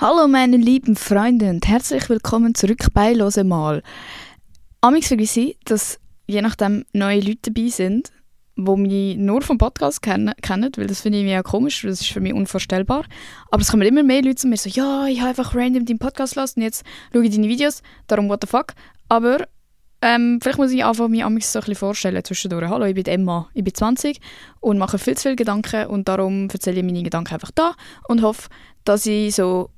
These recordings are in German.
Hallo meine lieben Freunde und herzlich willkommen zurück bei losemmal. Amix vergesse ich, dass je nachdem neue Leute dabei sind, die mich nur vom Podcast kennen, weil das finde ich mega komisch, das ist für mich unvorstellbar. Aber es kommen immer mehr Leute zu mir so, ja, ich habe einfach random deinen Podcast gelassen und jetzt schaue ich deine Videos, darum what the fuck. Aber vielleicht muss ich einfach mich amix so ein bisschen vorstellen zwischendurch. Hallo, ich bin Emma, ich bin 20 und mache viel zu viele Gedanken und darum erzähle ich meine Gedanken einfach da und hoffe, dass ich so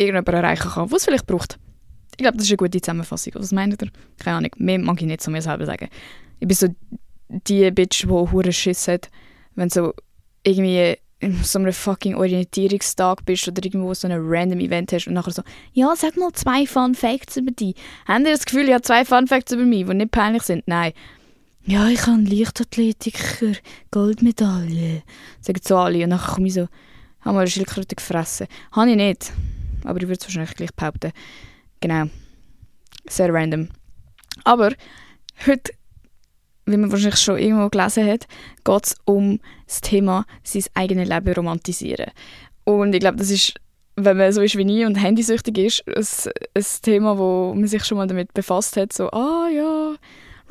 irgendjemand erreichen kann, was es vielleicht braucht. Ich glaube, das ist eine gute Zusammenfassung. Was meint ihr? Keine Ahnung, mehr mag ich nicht zu mir selber sagen. Ich bin so die Bitch, die hure Schiss hat, wenn so irgendwie in so einem fucking Orientierungstag bist oder irgendwo so ein random Event hast und nachher so, ja, sag mal 2 Fun Facts über dich. Habt ihr das Gefühl, ich habe 2 Fun Facts über mich, die nicht peinlich sind? Nein. Ja, ich habe Leichtathletiker, Goldmedaille. Sagen so alle und nachher komme ich so, habe mal eine Schildkröte gefressen. Habe ich nicht. Aber ich würde es wahrscheinlich gleich behaupten. Genau. Sehr random. Aber heute, wie man wahrscheinlich schon irgendwo gelesen hat, geht es um das Thema sein eigenes Leben romantisieren. Und ich glaube, das ist, wenn man so ist wie ich und handysüchtig ist, ein Thema, wo man sich schon mal damit befasst hat. So, ja,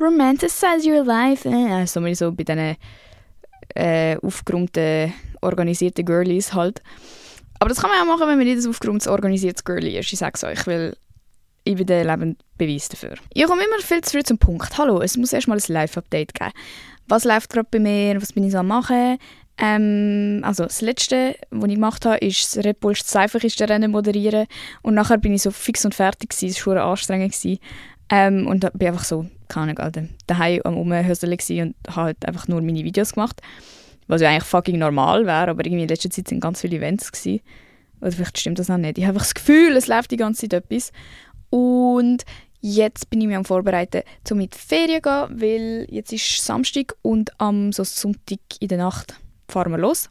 romanticize your life. Also so bei diesen aufgeräumten, organisierten Girlies halt. Aber das kann man auch machen, wenn man nicht ein aufgeräumtes, organisiertes Girlie ist. Ich sage es euch, weil ich bin der lebende Beweis dafür. Ich komme immer viel zu früh zum Punkt. Hallo, es muss erstmal ein Live-Update geben. Was läuft gerade bei mir? Was bin ich so am machen? Also das Letzte, was ich gemacht habe, ist das Repulst-Seiferkisten-Rennen moderieren. Und nachher bin ich so fix und fertig gewesen. Es war schon anstrengend gewesen. Und da bin ich einfach so, keine Ahnung, daheim am Umhöseln gewesen und habe halt einfach nur meine Videos gemacht. Was ja eigentlich fucking normal wäre, aber irgendwie in letzter Zeit waren ganz viele Events gewesen. Oder vielleicht stimmt das noch nicht. Ich habe einfach das Gefühl, es läuft die ganze Zeit etwas. Und jetzt bin ich mich am Vorbereiten, um in die Ferien zu gehen, weil jetzt ist Samstag und am so Sonntag in der Nacht fahren wir los.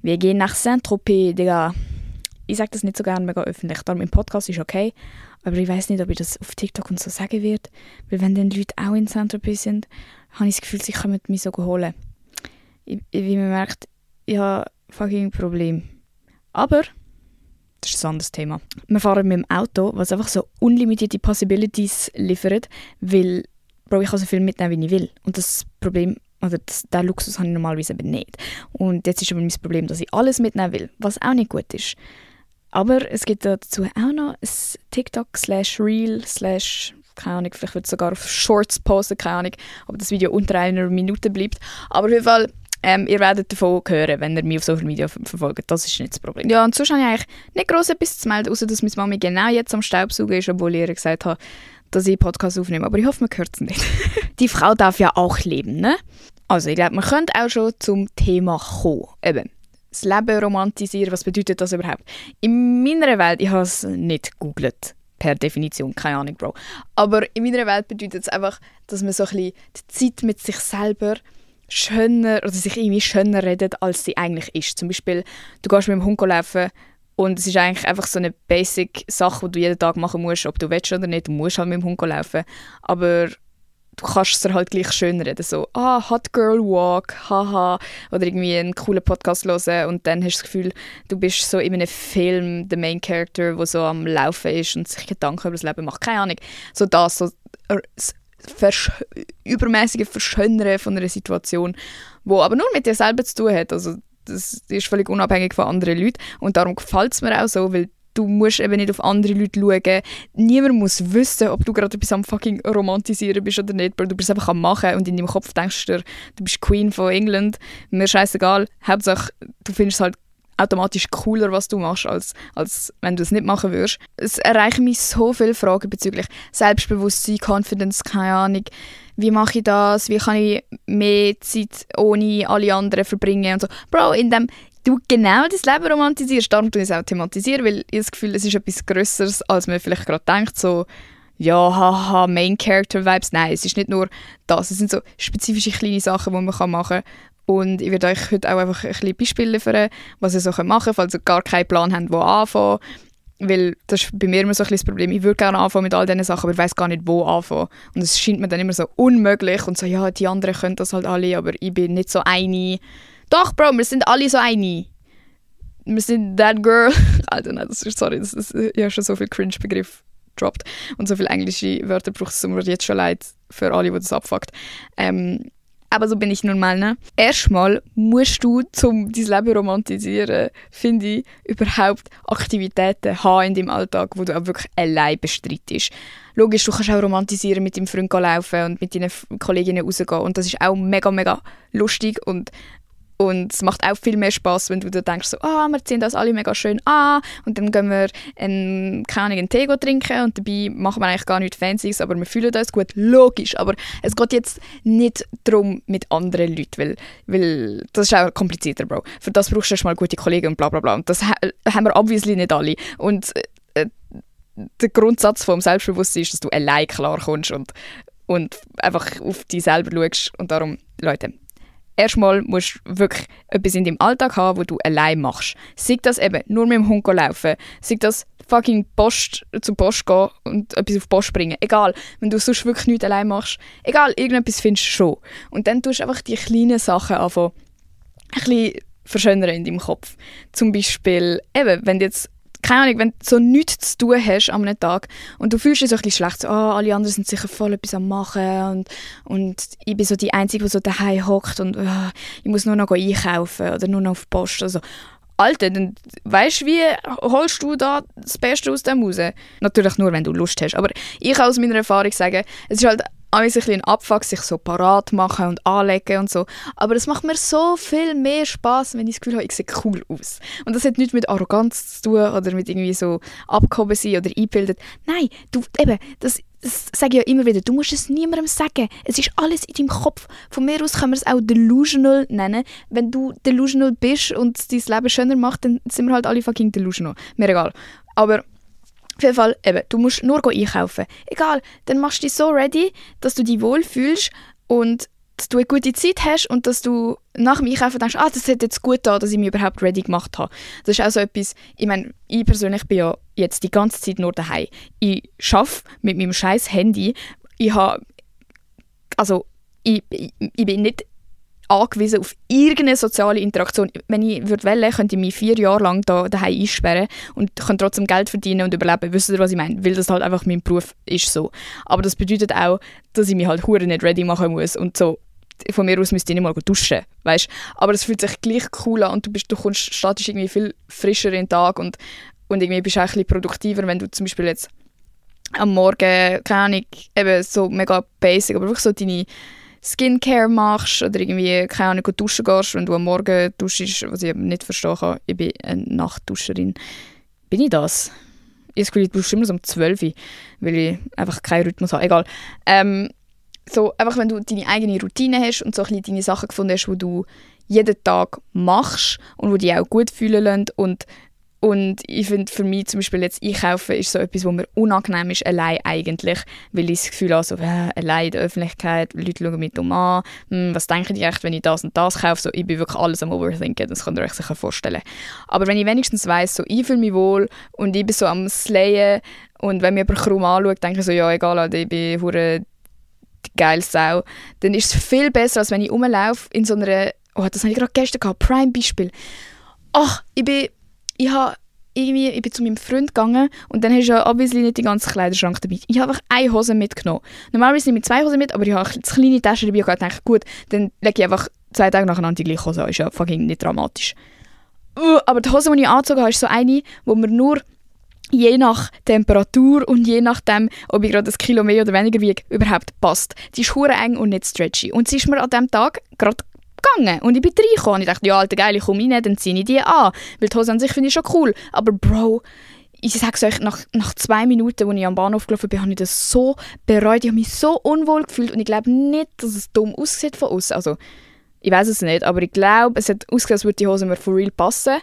Wir gehen nach Saint-Tropez, Digga. Ich sage das nicht so gerne mega öffentlich, darum im Podcast ist okay. Aber ich weiss nicht, ob ich das auf TikTok und so sagen werde. Weil wenn dann Leute auch in Saint-Tropez sind, habe ich das Gefühl, sie können mich so holen. Wie man merkt, ich habe fucking Probleme. Aber das ist ein anderes Thema. Wir fahren mit dem Auto, was einfach so unlimitierte Possibilities liefert, weil Bro, ich kann so viel mitnehmen, wie ich will. Und das Problem, also diesen Luxus habe ich normalerweise eben nicht. Und jetzt ist aber mein Problem, dass ich alles mitnehmen will, was auch nicht gut ist. Aber es gibt dazu auch noch ein TikTok/Reel/ keine Ahnung, vielleicht würde ich sogar auf Shorts posten, keine Ahnung, ob das Video unter einer Minute bleibt. Aber auf jeden Fall, ihr werdet davon hören, wenn ihr mich auf Social Media verfolgt. Das ist nicht das Problem. Ja, und sonst habe ich eigentlich nicht gross etwas zu melden, außer dass meine Mami genau jetzt am Staubsaugen ist, obwohl ich ihr gesagt habe, dass ich Podcast aufnehme. Aber ich hoffe, man hört es nicht. Die Frau darf ja auch leben, ne? Also, ich glaube, man könnte auch schon zum Thema kommen. Eben, das Leben romantisieren, was bedeutet das überhaupt? In meiner Welt, ich habe es nicht gegoogelt. Per Definition, keine Ahnung, Bro. Aber in meiner Welt bedeutet es einfach, dass man so ein bisschen die Zeit mit sich selber schöner oder sich irgendwie schöner redet, als sie eigentlich ist. Zum Beispiel, du gehst mit dem Hund laufen und es ist eigentlich einfach so eine Basic-Sache, die du jeden Tag machen musst, ob du willst oder nicht. Du musst halt mit dem Hund laufen, aber du kannst es dir halt gleich schön reden. So, Hot Girl Walk, haha. Oder irgendwie einen coolen Podcast hören und dann hast du das Gefühl, du bist so in einem Film der Main Character, der so am Laufen ist und sich Gedanken über das Leben macht. Keine Ahnung. So das, so das übermäßige Verschönern von einer Situation, wo aber nur mit dir selber zu tun hat. Also das ist völlig unabhängig von anderen Leuten und darum gefällt es mir auch so, weil du musst eben nicht auf andere Leute schauen. Niemand muss wissen, ob du gerade etwas am fucking Romantisieren bist oder nicht. Du bist einfach am Machen und in deinem Kopf denkst du dir, du bist Queen von England. Mir scheißegal. Hauptsache, du findest es halt automatisch cooler, was du machst, als wenn du es nicht machen würdest. Es erreichen mich so viele Fragen bezüglich Selbstbewusstsein, Confidence, keine Ahnung. Wie mache ich das? Wie kann ich mehr Zeit ohne alle anderen verbringen? Und so. Bro, in dem du genau dein Leben romantisierst, darum tue ich es auch thematisieren, weil ich das Gefühl, es ist etwas Grösseres, als man vielleicht gerade denkt, so, ja, haha, Main-Character-Vibes. Nein, es ist nicht nur das, es sind so spezifische kleine Sachen, die man machen kann. Und ich werde euch heute auch einfach ein bisschen Beispiele liefern, was ihr so machen könnt, falls ihr gar keinen Plan habt, wo anfangen. Weil das ist bei mir immer so ein bisschen das Problem. Ich würde gerne anfangen mit all diesen Sachen, aber ich weiss gar nicht, wo anfangen. Und es scheint mir dann immer so unmöglich und so, ja, die anderen können das halt alle, aber ich bin nicht so eine. Doch, Bro, wir sind alle so eine. wir sind that girl. Alter, nein, das ist, sorry, ich habe schon so viel Cringe-Begriff gedroppt und so viele englische Wörter braucht es mir jetzt schon leid für alle, die das abfuckt. Aber so bin ich nun mal. Ne? Erstmal musst du, um dein Leben romantisieren, finde ich, überhaupt Aktivitäten haben in deinem Alltag, wo du auch wirklich allein bestreitest. Logisch, du kannst auch romantisieren, mit deinem Freund laufen und mit deinen Kolleginnen rausgehen. Und das ist auch mega, mega lustig und es macht auch viel mehr Spass, wenn du dir denkst, so, wir ziehen das alle mega schön an und dann gehen wir einen Tee trinken und dabei machen wir eigentlich gar nichts Fancyes, aber wir fühlen das gut, logisch. Aber es geht jetzt nicht darum mit anderen Leuten, weil das ist auch komplizierter, Bro. Für das brauchst du erstmal gute Kollegen und bla bla bla. Und das haben wir obviously nicht alle. Und der Grundsatz vom Selbstbewusstsein ist, dass du allein klarkommst und einfach auf dich selber schaust. Und darum, Leute, erstmal musst du wirklich etwas in deinem Alltag haben, wo du allein machst. Sei das eben nur mit dem Hund laufen, sei das fucking zur Post gehen und etwas auf die Post bringen. Egal, wenn du sonst wirklich nichts allein machst, egal, irgendetwas findest du schon. Und dann tust du einfach die kleinen Sachen anfangen, ein bisschen verschönern in deinem Kopf. Zum Beispiel, eben, wenn du jetzt, keine Ahnung, wenn du so nichts zu tun hast an einem Tag und du fühlst dich so ein bisschen schlecht, so, alle anderen sind sicher voll etwas am Machen und ich bin so die Einzige, die so daheim hockt und ich muss nur noch einkaufen oder nur noch auf die Post. Also, Alter, dann weißt du, wie holst du da das Beste aus dem raus? Natürlich nur, wenn du Lust hast, aber ich kann aus meiner Erfahrung sagen, es ist halt ein bisschen ein Abfuck, sich so parat machen und anlegen und so. Aber es macht mir so viel mehr Spass, wenn ich das Gefühl habe, ich sehe cool aus. Und das hat nichts mit Arroganz zu tun oder mit irgendwie so abgehoben sein oder eingebildet. Nein, du, eben, das sage ich ja immer wieder, du musst es niemandem sagen. Es ist alles in deinem Kopf. Von mir aus können wir es auch delusional nennen. Wenn du delusional bist und dein Leben schöner macht, dann sind wir halt alle fucking delusional. Mir egal. Aber auf jeden Fall, eben, du musst nur einkaufen. Egal, dann machst du dich so ready, dass du dich wohlfühlst und dass du eine gute Zeit hast und dass du nach dem Einkaufen denkst, das hat jetzt gut getan, dass ich mich überhaupt ready gemacht habe. Das ist auch so etwas, ich meine, ich persönlich bin ja jetzt die ganze Zeit nur daheim. Ich arbeite mit meinem scheiß Handy. Ich bin nicht angewiesen auf irgendeine soziale Interaktion. Wenn ich wollte, könnte ich mich 4 Jahre lang da daheim einsperren und könnte trotzdem Geld verdienen und überleben. Wisst ihr, was ich meine? Weil das halt einfach mein Beruf ist so. Aber das bedeutet auch, dass ich mich halt hure nicht ready machen muss und so. Von mir aus müsste ich nicht mal duschen, weißt? Aber es fühlt sich gleich cool an und du kommst statisch irgendwie viel frischer in den Tag und irgendwie bist du auch ein bisschen produktiver, wenn du zum Beispiel jetzt am Morgen, keine Ahnung, eben so mega basic, aber wirklich so deine Skincare machst oder irgendwie, keine Ahnung, duschen gehst, wenn du am Morgen duschst, was ich nicht verstehen kann. Ich bin eine Nachtduscherin. Bin ich das? Ich habe das Gefühl, ich dusche immer so um 12 Uhr, weil ich einfach keinen Rhythmus habe. Egal. So, einfach wenn du deine eigene Routine hast und so ein bisschen deine Sachen gefunden hast, die du jeden Tag machst und die dich auch gut fühlen lassen. Und ich finde, für mich zum Beispiel jetzt einkaufen ist so etwas, wo mir unangenehm ist, allein eigentlich, weil ich das Gefühl habe, so, allein in der Öffentlichkeit, Leute schauen mich dumm an, was denken die echt, wenn ich das und das kaufe, so, ich bin wirklich alles am Overthinken, das könnt ihr euch sicher vorstellen. Aber wenn ich wenigstens weiss, so, ich fühle mich wohl und ich bin so am Slayen und wenn mich jemand krumm anschaut, denke ich so, ja egal, ich bin hure geile Sau, dann ist es viel besser, als wenn ich rumlaufe in so einer, das habe ich gerade gestern gehabt, Prime-Beispiel. Ich bin zu meinem Freund gegangen und dann hast du ja obviously nicht den ganzen Kleiderschrank dabei. Ich habe einfach 1 Hose mitgenommen. Normalerweise nehme ich 2 Hosen mit, aber ich habe eine kleine Tasche dabei und dachte, gut, dann lege ich einfach 2 Tage nacheinander die gleiche Hose an. Ist ja fucking nicht dramatisch. Aber die Hose, die ich angezogen habe, ist so eine, wo mir nur je nach Temperatur und je nachdem, ob ich gerade ein Kilo mehr oder weniger wiege, überhaupt passt. Die ist hure eng und nicht stretchy. Und sie ist mir an diesem Tag gerade gegangen. Und ich bin reingekommen und ich dachte, ja, Alter, geil, ich komme rein, dann ziehe ich die an. Weil die Hose an sich finde ich schon cool. Aber Bro, ich sag's euch, nach 2 Minuten, als ich am Bahnhof gelaufen bin, habe ich das so bereut. Ich habe mich so unwohl gefühlt und ich glaube nicht, dass es dumm aussieht von außen. Also, ich weiß es nicht, aber ich glaube, es hat ausgesehen, als würde die Hose mir for real passen.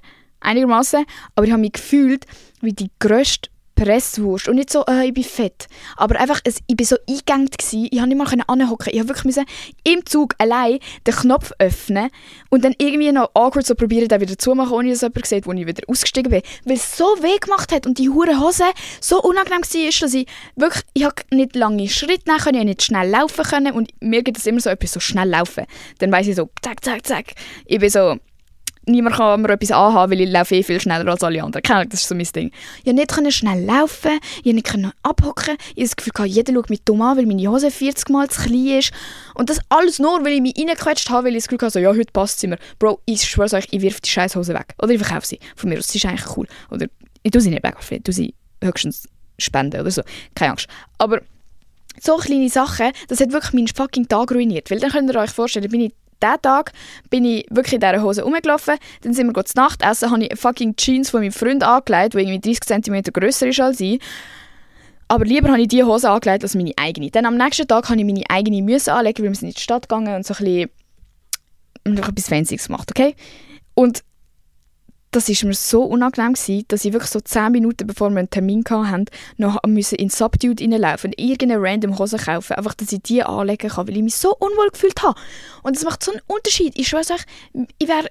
Einigermaßen. Aber ich habe mich gefühlt wie die grösste Presswurst. Und nicht so, ich bin fett. Aber einfach, ich war so eingängt. Ich konnte nicht mal anhocken. Ich musste wirklich im Zug allein den Knopf öffnen und dann irgendwie noch awkward so probieren, den wieder zu machen, ohne dass jemand sieht, wo ich wieder ausgestiegen bin. Weil es so weh gemacht hat und die hure Hose so unangenehm war, dass ich wirklich, ich habe nicht lange Schritte nehmen konnte, ich habe nicht schnell laufen können. Und mir geht es immer so etwas, so schnell laufen. Dann weiss ich so, zack, zack, zack. Ich bin so niemand kann mir etwas anhaben, weil ich laufe eh viel schneller als alle anderen. Keine Ahnung, das ist so mein Ding. Ich konnte nicht schnell laufen, ich konnte nicht abhocken, ich hatte das Gefühl, jeder schaut mich dumm an, weil meine Hose 40 Mal zu klein ist. Und das alles nur, weil ich mich reingequetscht habe, weil ich das Gefühl hatte, so, ja, heute passt es mir. Bro, ich schwöre euch, ich wirf die scheiß Hose weg. Oder ich verkaufe sie. Von mir aus, sie ist eigentlich cool. Oder ich tue sie nicht weg, ich tue sie höchstens spenden oder so. Keine Angst. Aber so kleine Sachen, das hat wirklich meinen fucking Tag ruiniert. Weil dann könnt ihr euch vorstellen, diesen Tag bin ich wirklich in dieser Hose rumgelaufen. Dann sind wir zu Nacht essen, habe ich fucking Jeans von meinem Freund angelegt, die irgendwie 30 cm grösser ist als ich. Aber lieber habe ich diese Hose angelegt als meine eigene. Dann am nächsten Tag habe ich meine eigene Müsse anlegen, weil wir sind in die Stadt gegangen und so ein bisschen Fancyes gemacht, okay? Und das war mir so unangenehm gewesen, dass ich wirklich so 10 Minuten bevor wir einen Termin hatten, noch in Subdued reinlaufen und irgendeine random Hose kaufen, einfach, dass ich die anlegen kann, weil ich mich so unwohl gefühlt habe. Und das macht so einen Unterschied. Ich schwöre euch, ich wäre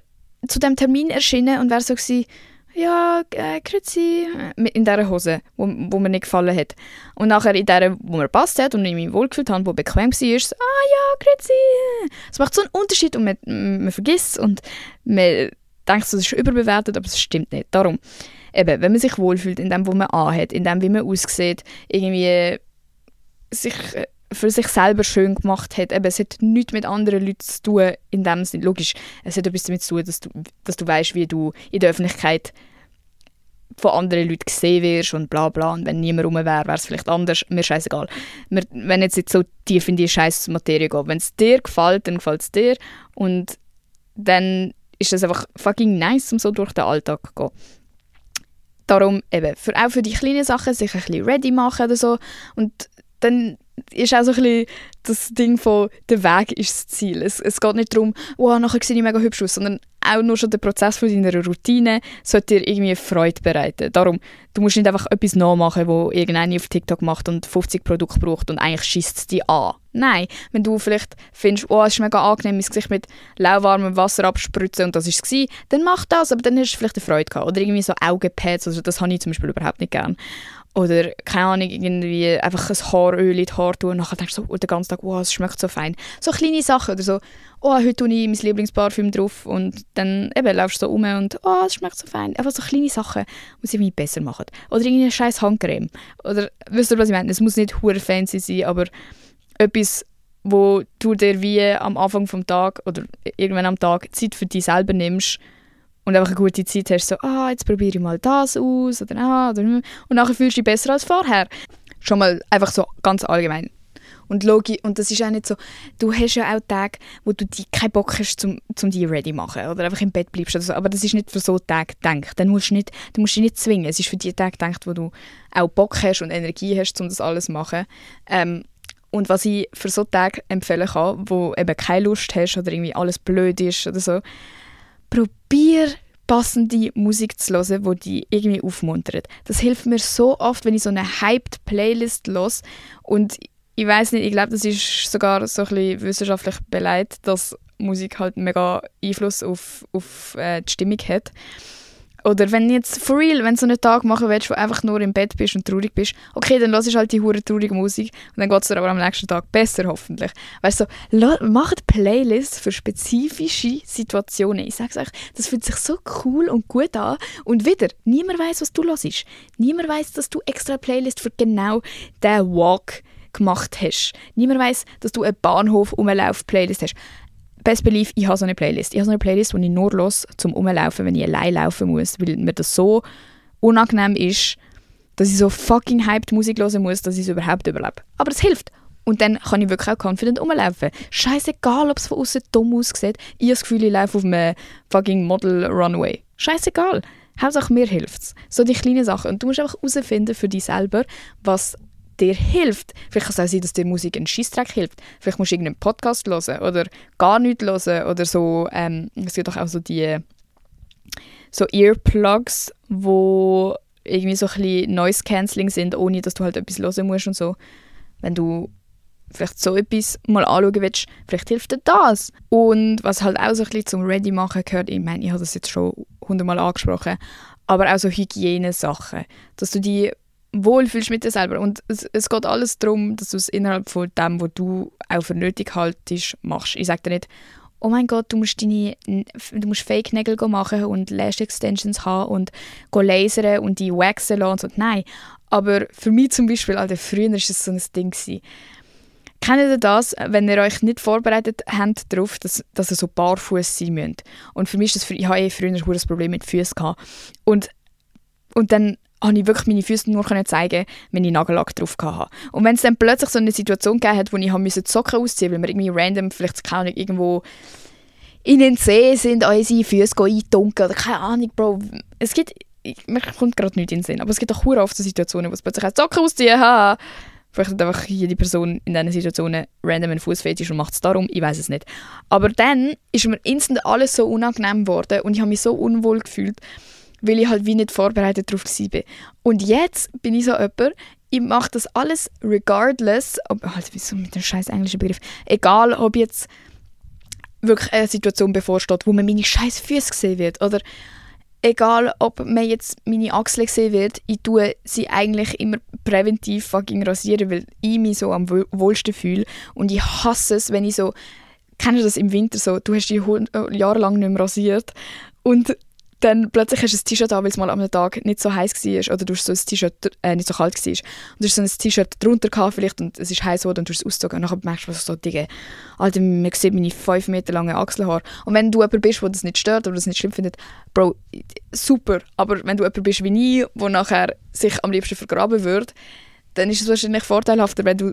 zu diesem Termin erschienen und wäre so gewesen, ja, grüezi, in dieser Hose, wo mir nicht gefallen hat. Und nachher in der, wo mir gepasst hat und ich mich wohlgefühlt habe, wo bequem war, ist es, ah ja, grüezi. Es macht so einen Unterschied und man vergisst und man denkst du, das ist überbewertet, aber das stimmt nicht. Darum, eben, wenn man sich wohlfühlt in dem, was man anhat, in dem, wie man aussieht, irgendwie sich für sich selber schön gemacht hat, eben, es hat nichts mit anderen Leuten zu tun, in dem Sinne. Logisch, es hat etwas damit zu tun, dass du weißt, wie du in der Öffentlichkeit von anderen Leuten gesehen wirst und bla bla. Und wenn niemand rum wäre, wäre es vielleicht anders. Mir scheißegal. Wenn jetzt so tief in die scheiß Materie geht. Wenn es dir gefällt, dann gefällt es dir. Und dann ist das einfach fucking nice, um so durch den Alltag zu gehen. Darum eben, auch für die kleinen Sachen sich ein bisschen ready machen oder so. Und dann ist auch so ein bisschen das Ding von «Der Weg ist das Ziel». Es geht nicht darum, «Wow, nachher sehe ich mega hübsch aus», sondern auch nur schon der Prozess von deiner Routine sollte dir irgendwie Freude bereiten. Darum, du musst nicht einfach etwas nachmachen, das irgendeiner auf TikTok macht und 50 Produkte braucht und eigentlich schisst es dich an. Nein, wenn du vielleicht findest, «Oh, es ist mega angenehm, mein Gesicht mit lauwarmem Wasser abspritzen und das war es», dann mach das, aber dann hast du vielleicht eine Freude gehabt. Oder irgendwie so Augenpads, also das habe ich zum Beispiel überhaupt nicht gern. Oder, keine Ahnung, irgendwie einfach ein Haaröl in die Haare tun und nachher denkst du so den ganzen Tag, wow, es schmeckt so fein. So kleine Sachen oder so, oh, heute tue ich mein Lieblingsparfüm drauf und dann eben laufst du so rum und oh, es schmeckt so fein. Einfach so kleine Sachen, die sie irgendwie besser machen. Oder irgendeine scheiß Handcreme. Oder, wisst ihr, was ich meine? Es muss nicht hure fancy sein, aber etwas, wo du dir wie am Anfang vom Tag oder irgendwann am Tag Zeit für dich selber nimmst, und einfach eine gute Zeit hast, so, ah, jetzt probiere ich mal das aus, oder ah, oder und nachher fühlst du dich besser als vorher. Schon mal einfach so ganz allgemein. Und logisch, und das ist auch nicht so, du hast ja auch Tage, wo du keinen Bock hast, um dich ready zu machen, oder einfach im Bett bleibst, oder so. Aber das ist nicht für so Tage gedacht. Dann musst du dich nicht zwingen. Es ist für die Tage gedacht, wo du auch Bock hast und Energie hast, um das alles zu machen. Und was ich für so Tage empfehlen kann, wo eben keine Lust hast, oder irgendwie alles blöd ist, oder so, probier passende Musik zu hören, die dich irgendwie aufmuntert. Das hilft mir so oft, wenn ich so eine hyped Playlist höre. Und ich weiss nicht, ich glaube, das ist sogar so ein bisschen wissenschaftlich belegt, dass Musik halt mega Einfluss auf die Stimmung hat. Oder wenn jetzt, for real, wenn du so einen Tag machen willst, wo du einfach nur im Bett bist und traurig bist, okay, dann hörst du halt die hure traurige Musik und dann geht es dir aber am nächsten Tag besser, hoffentlich. Weißt du, macht Playlists für spezifische Situationen. Ich sag's euch, das fühlt sich so cool und gut an. Und wieder, niemand weiss, was du hörst. Niemand weiss, dass du extra Playlist für genau diesen Walk gemacht hast. Niemand weiss, dass du einen Bahnhof-Umlauf-Playlist hast. Best believe, ich habe so eine Playlist. Ich habe so eine Playlist, die ich nur los zum Rumlaufen, wenn ich allein laufen muss, weil mir das so unangenehm ist, dass ich so fucking hyped Musik hören muss, dass ich es überhaupt überlebe. Aber es hilft. Und dann kann ich wirklich auch confident rumlaufen. Scheißegal, ob es von außen dumm aussieht. Ich habe das Gefühl, ich laufe auf einem fucking Model-Runway. Scheißegal. Hauptsache, mir hilft es. So die kleinen Sachen. Und du musst einfach herausfinden für dich selber, was dir hilft. Vielleicht kann es auch sein, dass dir Musik einen Scheissdreck hilft. Vielleicht musst du irgendeinen Podcast hören oder gar nichts hören oder so. Es gibt doch auch so die so Earplugs, wo irgendwie so ein bisschen Noise-Canceling sind, ohne dass du halt etwas hören musst und so. Wenn du vielleicht so etwas mal anschauen willst, vielleicht hilft dir das. Und was halt auch so ein bisschen zum Ready machen gehört, ich meine, ich habe das jetzt schon 100-mal angesprochen, aber auch so Hygiene-Sachen. Dass du die wohlfühlst mit dir selber. Und es geht alles darum, dass du es innerhalb von dem, was du auch für nötig haltest, machst. Ich sage dir nicht, oh mein Gott, du musst Fake-Nägel machen und Lash-Extensions haben und lasern und die waxen lassen und so. Nein, aber für mich zum Beispiel, Alter, früher war es so ein Ding. Kennt ihr das, wenn ihr euch nicht vorbereitet habt darauf, dass ihr so barfuß sein müsst? Und für mich ist das, ich hatte früher ein hohes Problem mit Füßen. Und dann konnte ich wirklich meine Füße nur zeigen, wenn ich Nagellack drauf hatte. Und wenn es dann plötzlich so eine Situation gegeben hat, wo ich die Socken ausziehen musste, weil wir irgendwie random, vielleicht keine Ahnung, irgendwo in den See sind, unsere Füße eintunken oder keine Ahnung, Bro. Es gibt, mir kommt gerade nichts in den Sinn, aber es gibt auch sehr oft so Situationen, wo es plötzlich heißt, Socken ausziehen, haha. Vielleicht hat einfach jede Person in diesen Situationen random einen Fußfetisch und macht es darum, ich weiß es nicht. Aber dann ist mir instant alles so unangenehm geworden und ich habe mich so unwohl gefühlt, weil ich halt wie nicht vorbereitet darauf war. Und jetzt bin ich so jemand, ich mache das alles regardless, halt wieso mit dem scheiß englischen Begriff, egal ob jetzt wirklich eine Situation bevorsteht, wo man meine scheiß Füße gesehen wird oder egal, ob man jetzt meine Achseln gesehen wird, ich tue sie eigentlich immer präventiv fucking rasieren, weil ich mich so am wohlsten fühle. Und ich hasse es, wenn ich so... Kennst du das im Winter so? Du hast dich jahrelang nicht mehr rasiert und dann plötzlich hast du ein T-Shirt an, weil es mal am Tag nicht so heiß war oder du hast so ein T-Shirt nicht so kalt war. Und du hast so ein T-Shirt drunter gehabt vielleicht und es ist heiß geworden und du hast es ausgezogen. Und dann merkst du, was so Dinge, Alter, man sieht meine 5 Meter langen Achselhaare. Und wenn du jemand bist, der das nicht stört oder das nicht schlimm findet, Bro, super. Aber wenn du jemand bist wie ich, der nachher sich am liebsten vergraben würde, dann ist es wahrscheinlich vorteilhafter, wenn du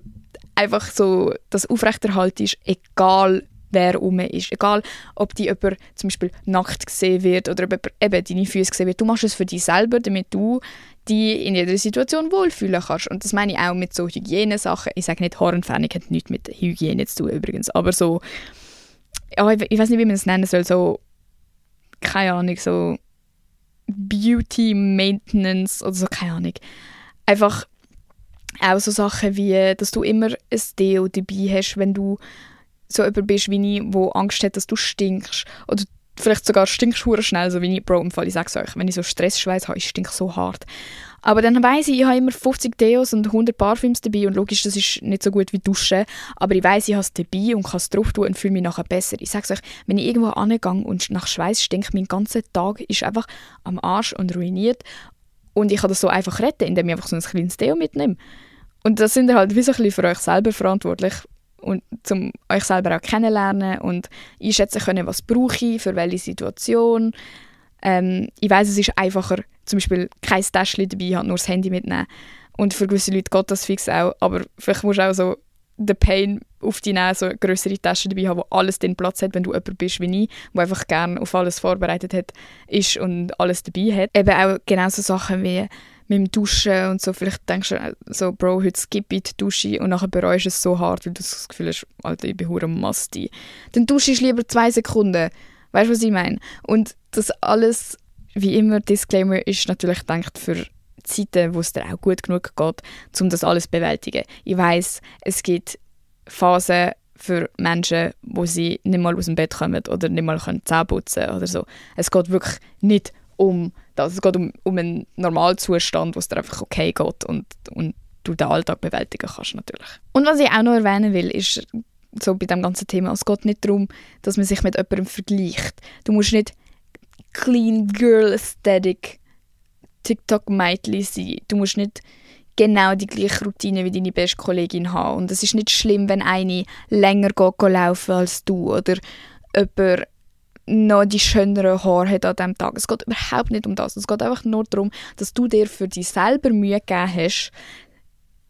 einfach so das aufrechterhaltest, egal wer um ist. Egal, ob die jemand zum Beispiel nackt gesehen wird oder ob jemand eben deine Füße gesehen wird. Du machst es für dich selber, damit du dich in jeder Situation wohlfühlen kannst. Und das meine ich auch mit so Hygienesachen. Ich sage nicht, Haarentfernung hat nichts mit Hygiene zu tun übrigens. Aber so, ja, ich weiß nicht, wie man es nennen soll, so, keine Ahnung, so Beauty Maintenance oder so, keine Ahnung. Einfach auch so Sachen wie, dass du immer ein Deo dabei hast, wenn du so jemand bist wie ich, der Angst hat, dass du stinkst. Oder vielleicht sogar stinkst du schnell, so wie ich. Bro, im Fall, ich sage es euch, wenn ich so Stressschweiß habe, ich stinke so hart. Aber dann weiss ich habe immer 50 Deos und 100 Parfüms dabei. Und logisch, das ist nicht so gut wie Duschen. Aber ich weiss, ich habe es dabei und kann es drauf tun und fühle mich nachher besser. Ich sage es euch, wenn ich irgendwo angegangen und nach Schweiß stinkt, mein ganzer Tag ist einfach am Arsch und ruiniert. Und ich kann das so einfach retten, indem ich einfach so ein kleines Deo mitnehme. Und das sind halt wie so ein bisschen für euch selber verantwortlich. Und um euch selber auch kennenlernen und einschätzen können, was brauche ich, für welche Situation. Ich weiss, es ist einfacher, zum Beispiel kein Täschchen dabei haben, nur das Handy mitnehmen. Und für gewisse Leute geht das fix auch, aber vielleicht musst du auch so den Pain auf dich nehmen, so grössere Taschen dabei haben, wo alles den Platz hat, wenn du jemand bist wie ich, der einfach gerne auf alles vorbereitet hat, ist und alles dabei hat. Eben auch genauso Sachen wie mit dem Duschen und so. Vielleicht denkst du so, Bro, heute skippe ich die Dusche und nachher bereust du es so hart, weil du das Gefühl hast, Alter, ich bin hure Masti. Dann duschst du lieber 2 Sekunden. Weißt du, was ich meine? Und das alles, wie immer, Disclaimer, ist natürlich gedacht für Zeiten, wo es dir auch gut genug geht, um das alles zu bewältigen. Ich weiss, es gibt Phasen für Menschen, wo sie nicht mal aus dem Bett kommen oder nicht mal Zähne putzen können oder so. Es geht wirklich nicht um das. Es geht um einen Normalzustand, wo es dir einfach okay geht und du den Alltag bewältigen kannst natürlich. Und was ich auch noch erwähnen will, ist so bei dem ganzen Thema, es geht nicht darum, dass man sich mit jemandem vergleicht. Du musst nicht Clean Girl Aesthetic TikTok-Mädchen sein. Du musst nicht genau die gleiche Routine wie deine beste Kollegin haben. Und es ist nicht schlimm, wenn eine länger geht laufen als du oder jemand noch die schöneren Haare hat an diesem Tag. Es geht überhaupt nicht um das. Es geht einfach nur darum, dass du dir für dich selber Mühe gegeben hast.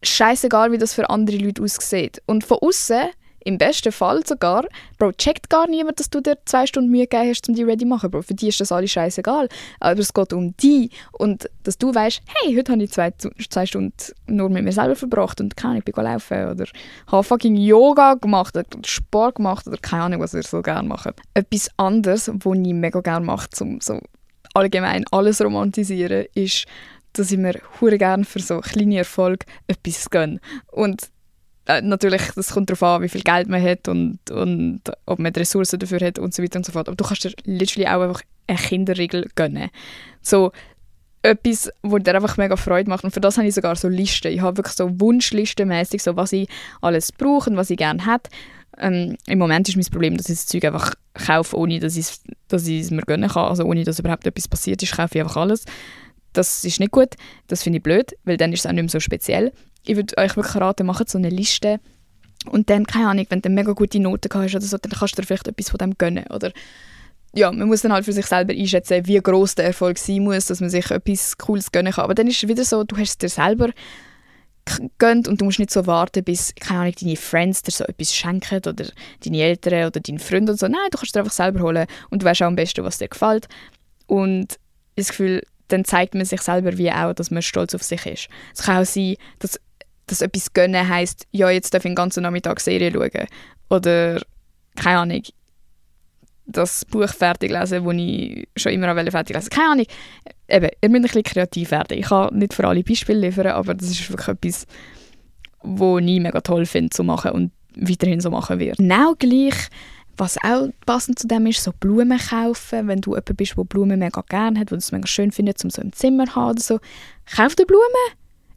Scheißegal, wie das für andere Leute aussieht. Und von außen, im besten Fall sogar, Bro, checkt gar niemand, dass du dir 2 Stunden Mühe gegeben hast, um dich ready zu machen, Bro. Für die ist das alles scheißegal. Aber es geht um dich und dass du weißt, hey, heute habe ich 2 Stunden nur mit mir selber verbracht und keine Ahnung, ich bin laufen oder habe fucking Yoga gemacht oder Sport gemacht oder keine Ahnung, was ihr so gerne macht. Etwas anderes, was ich mega gerne mache, um so allgemein alles romantisieren, ist, dass ich mir hure gerne für so kleine Erfolge etwas gönne. Und natürlich, das kommt darauf an, wie viel Geld man hat und ob man die Ressourcen dafür hat und so weiter und so fort. Aber du kannst dir literally auch einfach eine Kinderregel gönnen. So etwas, was dir einfach mega Freude macht. Und für das habe ich sogar so Listen. Ich habe wirklich so wunschlistenmäßig, so was ich alles brauche und was ich gerne hätte. Im Moment ist mein Problem, dass ich das Zeug einfach kaufe, ohne dass ich es mir gönnen kann. Also ohne, dass überhaupt etwas passiert ist, kaufe ich einfach alles. Das ist nicht gut, das finde ich blöd, weil dann ist es auch nicht mehr so speziell. Ich würde euch wirklich raten, macht so eine Liste. Und dann, keine Ahnung, wenn du mega gute Noten hast oder so, dann kannst du dir vielleicht etwas von dem gönnen. Oder ja, man muss dann halt für sich selber einschätzen, wie gross der Erfolg sein muss, dass man sich etwas Cooles gönnen kann. Aber dann ist es wieder so, du hast es dir selber gönnt und du musst nicht so warten, bis, keine Ahnung, deine Friends dir so etwas schenken oder deine Eltern oder deine Freunde und so. Nein, du kannst es dir einfach selber holen und du weißt auch am besten, was dir gefällt. Und das Gefühl, dann zeigt man sich selber wie auch, dass man stolz auf sich ist. Es kann auch sein, dass etwas gönnen heisst, ja, jetzt darf ich den ganzen Nachmittag Serie schauen. Oder, keine Ahnung, das Buch fertig lesen, das ich schon immer fertig lesen wollte. Keine Ahnung. Eben, ihr müsst ein bisschen kreativ werden. Ich kann nicht für alle Beispiele liefern, aber das ist wirklich etwas, was ich mega toll finde zu machen und weiterhin so machen werde. Genau gleich, was auch passend zu dem ist, so Blumen kaufen. Wenn du jemand bist, der Blumen mega gerne hat, der es mega schön findet, um so im Zimmer zu haben oder so, kauf dir Blumen.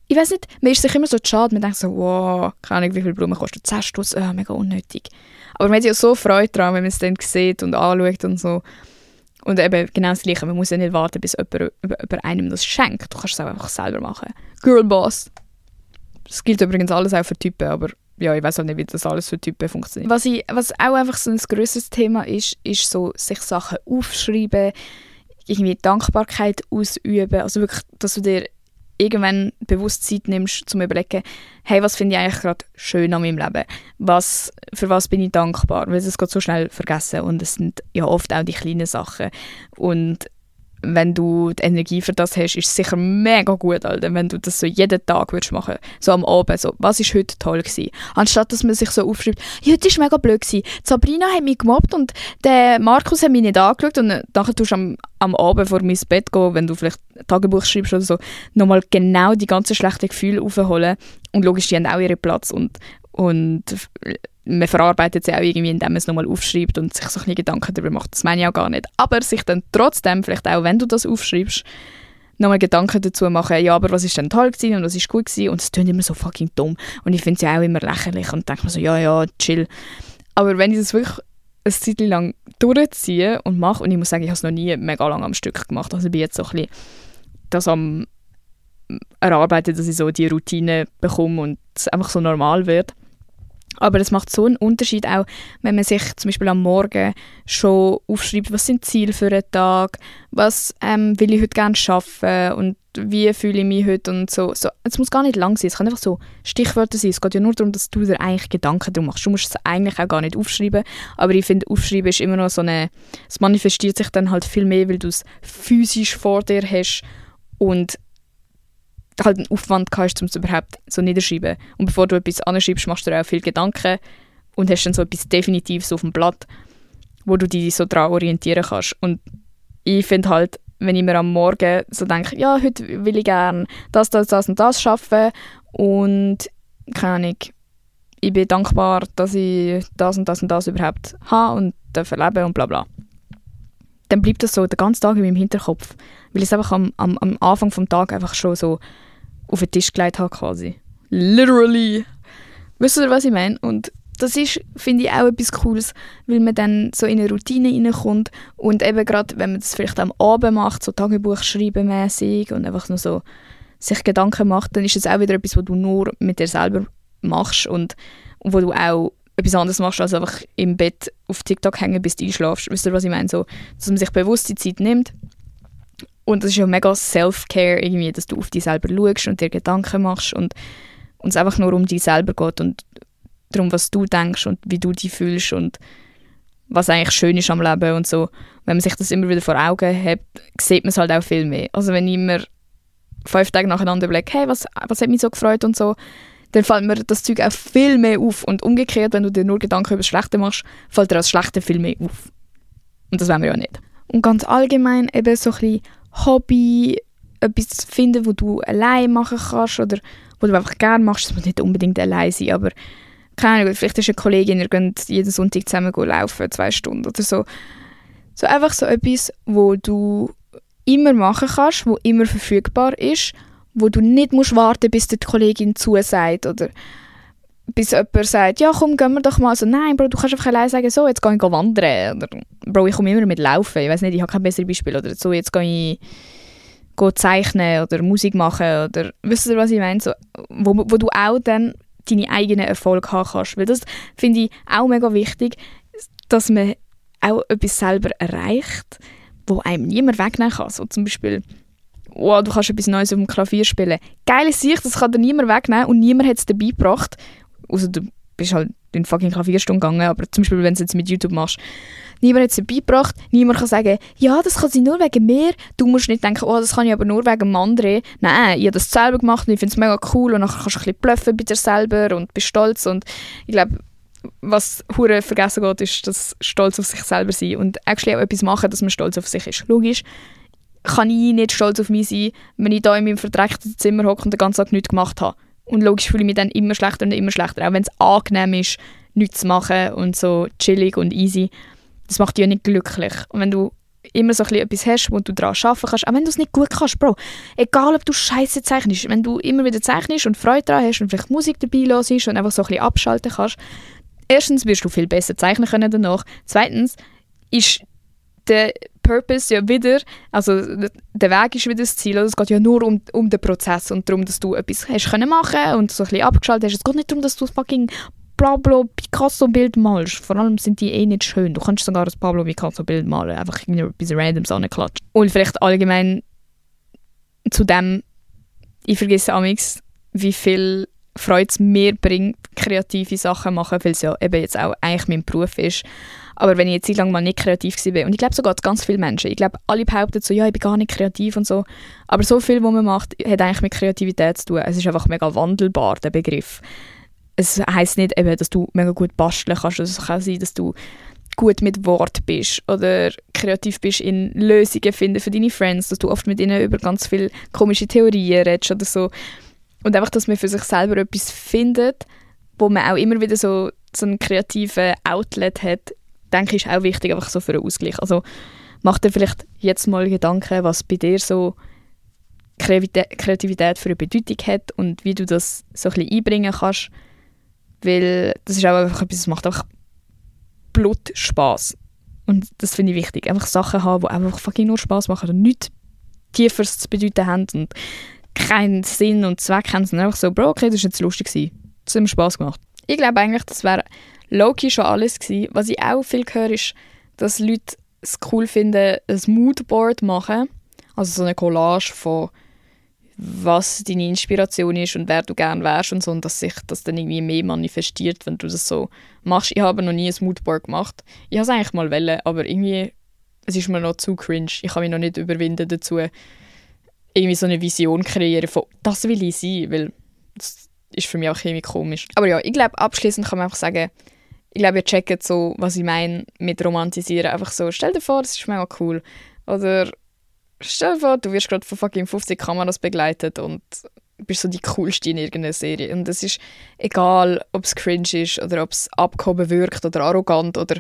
Ich weiss nicht, man ist sich immer so schade, man denkt so, wow, keine Ahnung, wie viel Blumen kostet, 10 Stutz, mega unnötig. Aber man hat ja so Freude daran, wenn man es dann sieht und anschaut und so. Und eben genau das Gleiche, man muss ja nicht warten, bis jemand einem das schenkt. Du kannst es auch einfach selber machen. Girlboss. Das gilt übrigens alles auch für Typen, aber ja, ich weiss halt nicht, wie das alles für Typen funktioniert. Was auch einfach so ein grösseres Thema ist, ist so, sich Sachen aufschreiben, irgendwie Dankbarkeit ausüben, also wirklich, dass du dir irgendwann bewusst Zeit nimmst, zum überlegen, hey, was finde ich eigentlich gerade schön an meinem Leben? Für was bin ich dankbar? Weil es geht so schnell vergessen und es sind ja oft auch die kleinen Sachen. Und wenn du die Energie für das hast, ist es sicher mega gut, Alter, wenn du das so jeden Tag würdest machen. So am Abend, so, was ist heute toll gewesen? Anstatt, dass man sich so aufschreibt, ja, heute war mega blöd gewesen. Sabrina hat mich gemobbt und der Markus hat mich nicht angeschaut. Und nachher tust du am Abend vor mein Bett gehen, wenn du vielleicht ein Tagebuch schreibst oder so, nochmal genau die ganzen schlechten Gefühle aufholen. Und logisch, die haben auch ihren Platz. Und man verarbeitet sie auch irgendwie, indem man es nochmal aufschreibt und sich so ein bisschen Gedanken darüber macht. Das meine ich auch gar nicht. Aber sich dann trotzdem, vielleicht auch wenn du das aufschreibst, nochmal Gedanken dazu machen, ja, aber was ist denn toll gewesen und was ist gut gewesen? Und es tönt immer so fucking dumm. Und ich finde es ja auch immer lächerlich und denke mir so, ja, chill. Aber wenn ich das wirklich eine Zeit lang durchziehe und mache, und ich muss sagen, ich habe es noch nie mega lange am Stück gemacht, also ich bin jetzt so ein bisschen das am Erarbeiten, dass ich so die Routine bekomme und es einfach so normal wird. Aber es macht so einen Unterschied auch, wenn man sich zum Beispiel am Morgen schon aufschreibt, was sind die Ziele für den Tag, was will ich heute gerne arbeiten und wie fühle ich mich heute und so. Es muss gar nicht lang sein, es kann einfach so Stichwörter sein. Es geht ja nur darum, dass du dir eigentlich Gedanken darum machst. Du musst es eigentlich auch gar nicht aufschreiben, aber ich finde, aufschreiben ist immer noch so eine... Es manifestiert sich dann halt viel mehr, weil du es physisch vor dir hast und halt einen Aufwand hast, um es überhaupt so niederschreiben. Und bevor du etwas anschreibst, machst du dir auch viel Gedanken und hast dann so etwas Definitives auf dem Blatt, wo du dich so daran orientieren kannst. Und ich finde halt, wenn ich mir am Morgen so denke, ja, heute will ich gerne das und das schaffen und keine Ahnung, ich bin dankbar, dass ich das und das und das überhaupt habe und darf erleben und bla bla. Dann bleibt das so den ganzen Tag in meinem Hinterkopf, weil ich es einfach am Anfang des Tages einfach schon so auf den Tisch gelegt habe quasi. Literally. Wisst ihr, was ich meine? Und das ist, finde ich, auch etwas Cooles, weil man dann so in eine Routine reinkommt und eben gerade, wenn man das vielleicht am Abend macht, so Tagebuchschreiben-mässig und einfach nur so sich Gedanken macht, dann ist es auch wieder etwas, was du nur mit dir selber machst und wo du auch etwas anderes machst, als einfach im Bett auf TikTok hängen, bis du einschlafst. Wisst ihr, was ich meine? So, dass man sich bewusst die Zeit nimmt. Und das ist ja mega Self-Care irgendwie, dass du auf dich selber schaust und dir Gedanken machst und es einfach nur um dich selber geht und darum, was du denkst und wie du dich fühlst und was eigentlich schön ist am Leben und so. Wenn man sich das immer wieder vor Augen hat, sieht man es halt auch viel mehr. Also wenn ich mir 5 Tage nacheinander überlege, hey, was hat mich so gefreut und so, dann fällt mir das Zeug auch viel mehr auf. Und umgekehrt, wenn du dir nur Gedanken über das Schlechte machst, fällt dir das Schlechte viel mehr auf. Und das wollen wir ja nicht. Und ganz allgemein eben so ein bisschen Hobby, etwas finden, wo du allein machen kannst oder wo du einfach gerne machst. Es muss nicht unbedingt allein sein, aber keine Ahnung, vielleicht ist eine Kollegin, ihr könnt jeden Sonntag zusammen laufen, 2 Stunden oder so. So einfach so etwas, wo du immer machen kannst, wo immer verfügbar ist, wo du nicht musst warten, bis dir die Kollegin zusagt oder bis jemand sagt, ja komm, gehen wir doch mal. So, nein, Bro, du kannst einfach allein sagen, so, jetzt gehe ich wandern. Oder, Bro, ich komme immer mit Laufen. Ich weiß nicht, ich habe kein besseres Beispiel. Oder so, jetzt gehe ich zeichnen oder Musik machen. Oder, wisst ihr, was ich meine? So, wo du auch dann deine eigenen Erfolge haben kannst. Weil das finde ich auch mega wichtig, dass man auch etwas selber erreicht, wo einem niemand wegnehmen kann. So zum Beispiel, wow, du kannst etwas Neues auf dem Klavier spielen. Geile Sicht, das kann dir niemand wegnehmen und niemand hat es dabei gebracht. Also du bist halt in fucking Klavierstunde gegangen, aber zum Beispiel, wenn du es jetzt mit YouTube machst, niemand hat es dabei gebracht, niemand kann sagen, ja, das kann sie nur wegen mir. Du musst nicht denken, oh, das kann ich aber nur wegen dem anderen. Nein, ich habe das selber gemacht und ich finde es mega cool und dann kannst du ein bisschen bluffen bei dir selber und bist stolz. Und ich glaube, was hure vergessen geht, ist das stolz auf sich selber sein und eigentlich auch etwas machen, dass man stolz auf sich ist. Logisch kann ich nicht stolz auf mich sein, wenn ich da in meinem verdreckten Zimmer hocke und den ganzen Tag nichts gemacht habe. Und logisch fühle ich mich dann immer schlechter, auch wenn es angenehm ist, nichts zu machen und so chillig und easy. Das macht dich ja nicht glücklich. Und wenn du immer so ein bisschen etwas hast, wo du daran arbeiten kannst, auch wenn du es nicht gut kannst, Bro, egal ob du Scheiße zeichnest, wenn du immer wieder zeichnest und Freude daran hast und vielleicht Musik dabei hörst und einfach so ein bisschen abschalten kannst, erstens wirst du viel besser zeichnen können danach. Zweitens ist der Purpose ja wieder, also der Weg ist wieder das Ziel. Also es geht ja nur um den Prozess und darum, dass du etwas hast können machen und so ein bisschen abgeschaltet hast. Es geht nicht darum, dass du ein fucking Pablo-Picasso-Bild malst. Vor allem sind die eh nicht schön. Du kannst sogar ein Pablo-Picasso-Bild malen, einfach irgendetwas Randoms anklatscht. Und vielleicht allgemein zu dem, ich vergesse amigs, wie viel Freude es mir bringt, kreative Sachen machen, weil es ja eben jetzt auch eigentlich mein Beruf ist. Aber wenn ich eine Zeit lang mal nicht kreativ war, und ich glaube, so geht es ganz vielen Menschen. Ich glaube, alle behaupten so, ja, ich bin gar nicht kreativ und so. Aber so viel, was man macht, hat eigentlich mit Kreativität zu tun. Es ist einfach mega wandelbar, der Begriff. Es heisst nicht eben, dass du mega gut basteln kannst. Es kann sein, dass du gut mit Wort bist oder kreativ bist in Lösungen finden für deine Friends, dass du oft mit ihnen über ganz viele komische Theorien redest oder so. Und einfach, dass man für sich selber etwas findet, wo man auch immer wieder so einen kreativen Outlet hat, denke ich, ist auch wichtig, einfach so für einen Ausgleich. Also mach dir vielleicht jetzt mal Gedanken, was bei dir so Kreativität für eine Bedeutung hat und wie du das so ein bisschen einbringen kannst. Weil das ist auch einfach etwas, das macht einfach Blutspaß. Und das finde ich wichtig. Einfach Sachen haben, die einfach fucking nur Spaß machen und nichts Tieferes zu bedeuten haben und keinen Sinn und Zweck haben, sondern einfach so, Bro, okay, das war jetzt lustig gewesen. Das hat mir Spass gemacht. Ich glaube eigentlich, das wäre low-key schon alles gewesen. Was ich auch viel höre, ist, dass Leute es cool finden, ein Moodboard machen. Also so eine Collage von was deine Inspiration ist und wer du gerne wärst und so, und dass sich das dann irgendwie mehr manifestiert, wenn du das so machst. Ich habe noch nie ein Moodboard gemacht. Ich wollte es eigentlich mal wollen, aber irgendwie, es ist mir noch zu cringe. Ich kann mich noch nicht überwinden dazu, irgendwie so eine Vision kreieren von «das will ich sein», weil das ist für mich auch irgendwie komisch. Aber ja, ich glaube, abschließend kann man einfach sagen, ich glaube, ihr checkt so, was ich meine mit Romantisieren. Einfach so, stell dir vor, das ist mega cool. Oder stell dir vor, du wirst gerade von fucking 50 Kameras begleitet und bist so die coolste in irgendeiner Serie. Und es ist egal, ob es cringe ist oder ob es abgehoben wirkt oder arrogant oder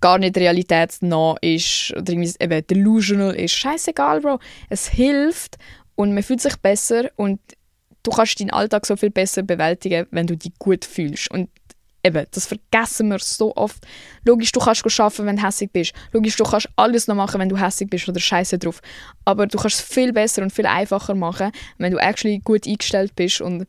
gar nicht realitätsnah ist oder irgendwie eben delusional ist. Scheißegal, Bro. Es hilft und man fühlt sich besser und du kannst deinen Alltag so viel besser bewältigen, wenn du dich gut fühlst. Und eben, das vergessen wir so oft. Logisch, du kannst arbeiten, wenn du hässig bist. Logisch, du kannst alles noch machen, wenn du hässig bist oder scheiße drauf. Aber du kannst es viel besser und viel einfacher machen, wenn du actually gut eingestellt bist und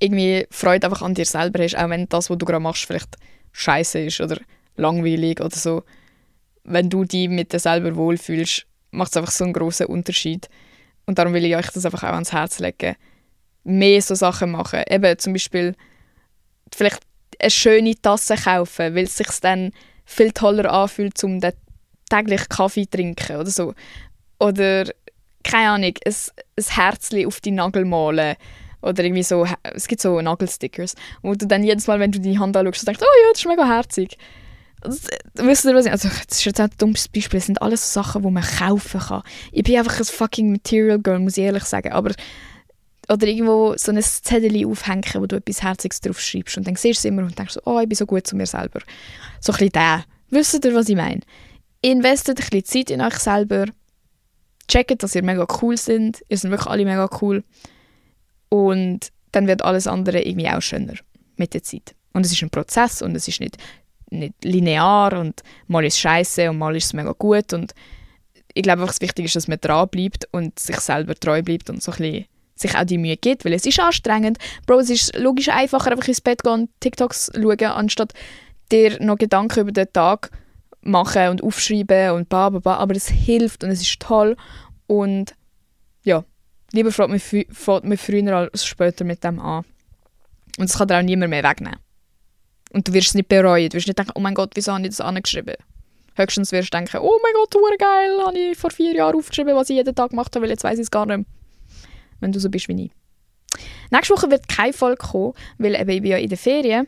irgendwie Freude einfach an dir selber hast, auch wenn das, was du gerade machst, vielleicht scheiße ist oder langweilig oder so. Wenn du dich mit dir selber wohlfühlst, macht es einfach so einen grossen Unterschied. Und darum will ich euch das einfach auch ans Herz legen. Mehr so Sachen machen. Eben zum Beispiel vielleicht eine schöne Tasse kaufen, weil es sich dann viel toller anfühlt, um den täglichen Kaffee zu trinken oder so. Oder, keine Ahnung, ein Herzchen auf die Nagel malen. Oder irgendwie so, es gibt so Nagelstickers, wo du dann jedes Mal, wenn du deine Hand anschaust, denkst, oh ja, das ist mega herzig. Wisst ihr, was ich... Also, das ist jetzt auch ein dummes Beispiel. Es sind alles so Sachen, die man kaufen kann. Ich bin einfach ein fucking Material Girl, muss ich ehrlich sagen. Aber... Oder irgendwo so ein Zettel aufhängen, wo du etwas Herziges drauf schreibst. Und dann siehst du es immer und denkst, oh, ich bin so gut zu mir selber. So ein bisschen der. Wisst ihr, was ich meine? Investet ein bisschen Zeit in euch selber. Checkt, dass ihr mega cool seid. Ihr seid wirklich alle mega cool. Und dann wird alles andere irgendwie auch schöner. mit der Zeit. Und es ist ein Prozess und es ist nicht linear und mal ist es scheiße und mal ist es mega gut. Und ich glaube einfach, das Wichtige ist, dass man dranbleibt und sich selber treu bleibt und so ein bisschen sich auch die Mühe gibt, weil es ist anstrengend. Bro, es ist logisch einfacher, einfach ins Bett gehen und TikToks schauen, anstatt dir noch Gedanken über den Tag machen und aufschreiben und bla bla bla. Aber es hilft und es ist toll. Und ja, lieber fängt man früher als später mit dem an. Und es kann dir auch niemand mehr wegnehmen. Und du wirst es nicht bereuen. Du wirst nicht denken, oh mein Gott, wieso habe ich das angeschrieben? Höchstens wirst du denken, oh mein Gott, super geil, habe ich vor 4 Jahren aufgeschrieben, was ich jeden Tag gemacht habe, weil jetzt weiss ich es gar nicht mehr. Wenn du so bist wie ich. Nächste Woche wird keine Folge kommen, weil ich bin ja in der Ferien.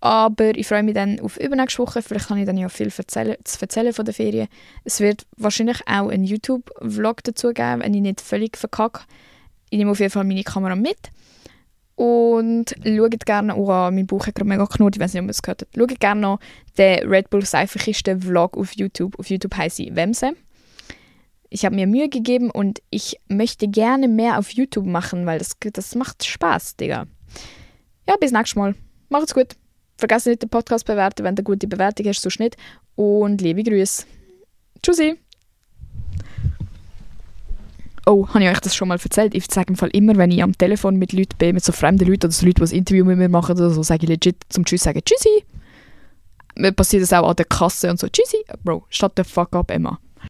Aber ich freue mich dann auf übernächste Woche. Vielleicht kann ich dann ja viel zu erzählen von der Ferien. Es wird wahrscheinlich auch einen YouTube-Vlog dazu geben, wenn ich nicht völlig verkacke. Ich nehme auf jeden Fall meine Kamera mit. Und schaut gerne, mein Bauch hat gerade mega knurrt, ich weiß nicht, ob ihr es gehört habt. Schaut gerne noch den Red Bull Seifenkisten-Vlog auf YouTube. Auf YouTube heisst sie Wemse. Ich habe mir Mühe gegeben und ich möchte gerne mehr auf YouTube machen, weil das macht Spaß, Digga. Ja, bis nächstes Mal. Macht's gut. Vergesst nicht, den Podcast zu bewerten, wenn du eine gute Bewertung hast, sonst nicht. Und liebe Grüße. Tschüssi. Oh, habe ich euch das schon mal erzählt? Ich sage im Fall immer, wenn ich am Telefon mit Leuten bin, mit so fremden Leuten oder so Leuten, die ein Interview mit mir machen oder so, sage ich legit zum Tschüss sagen, Tschüssi. Mir passiert das auch an der Kasse und so, Tschüssi. Bro, shut the fuck up, Emma.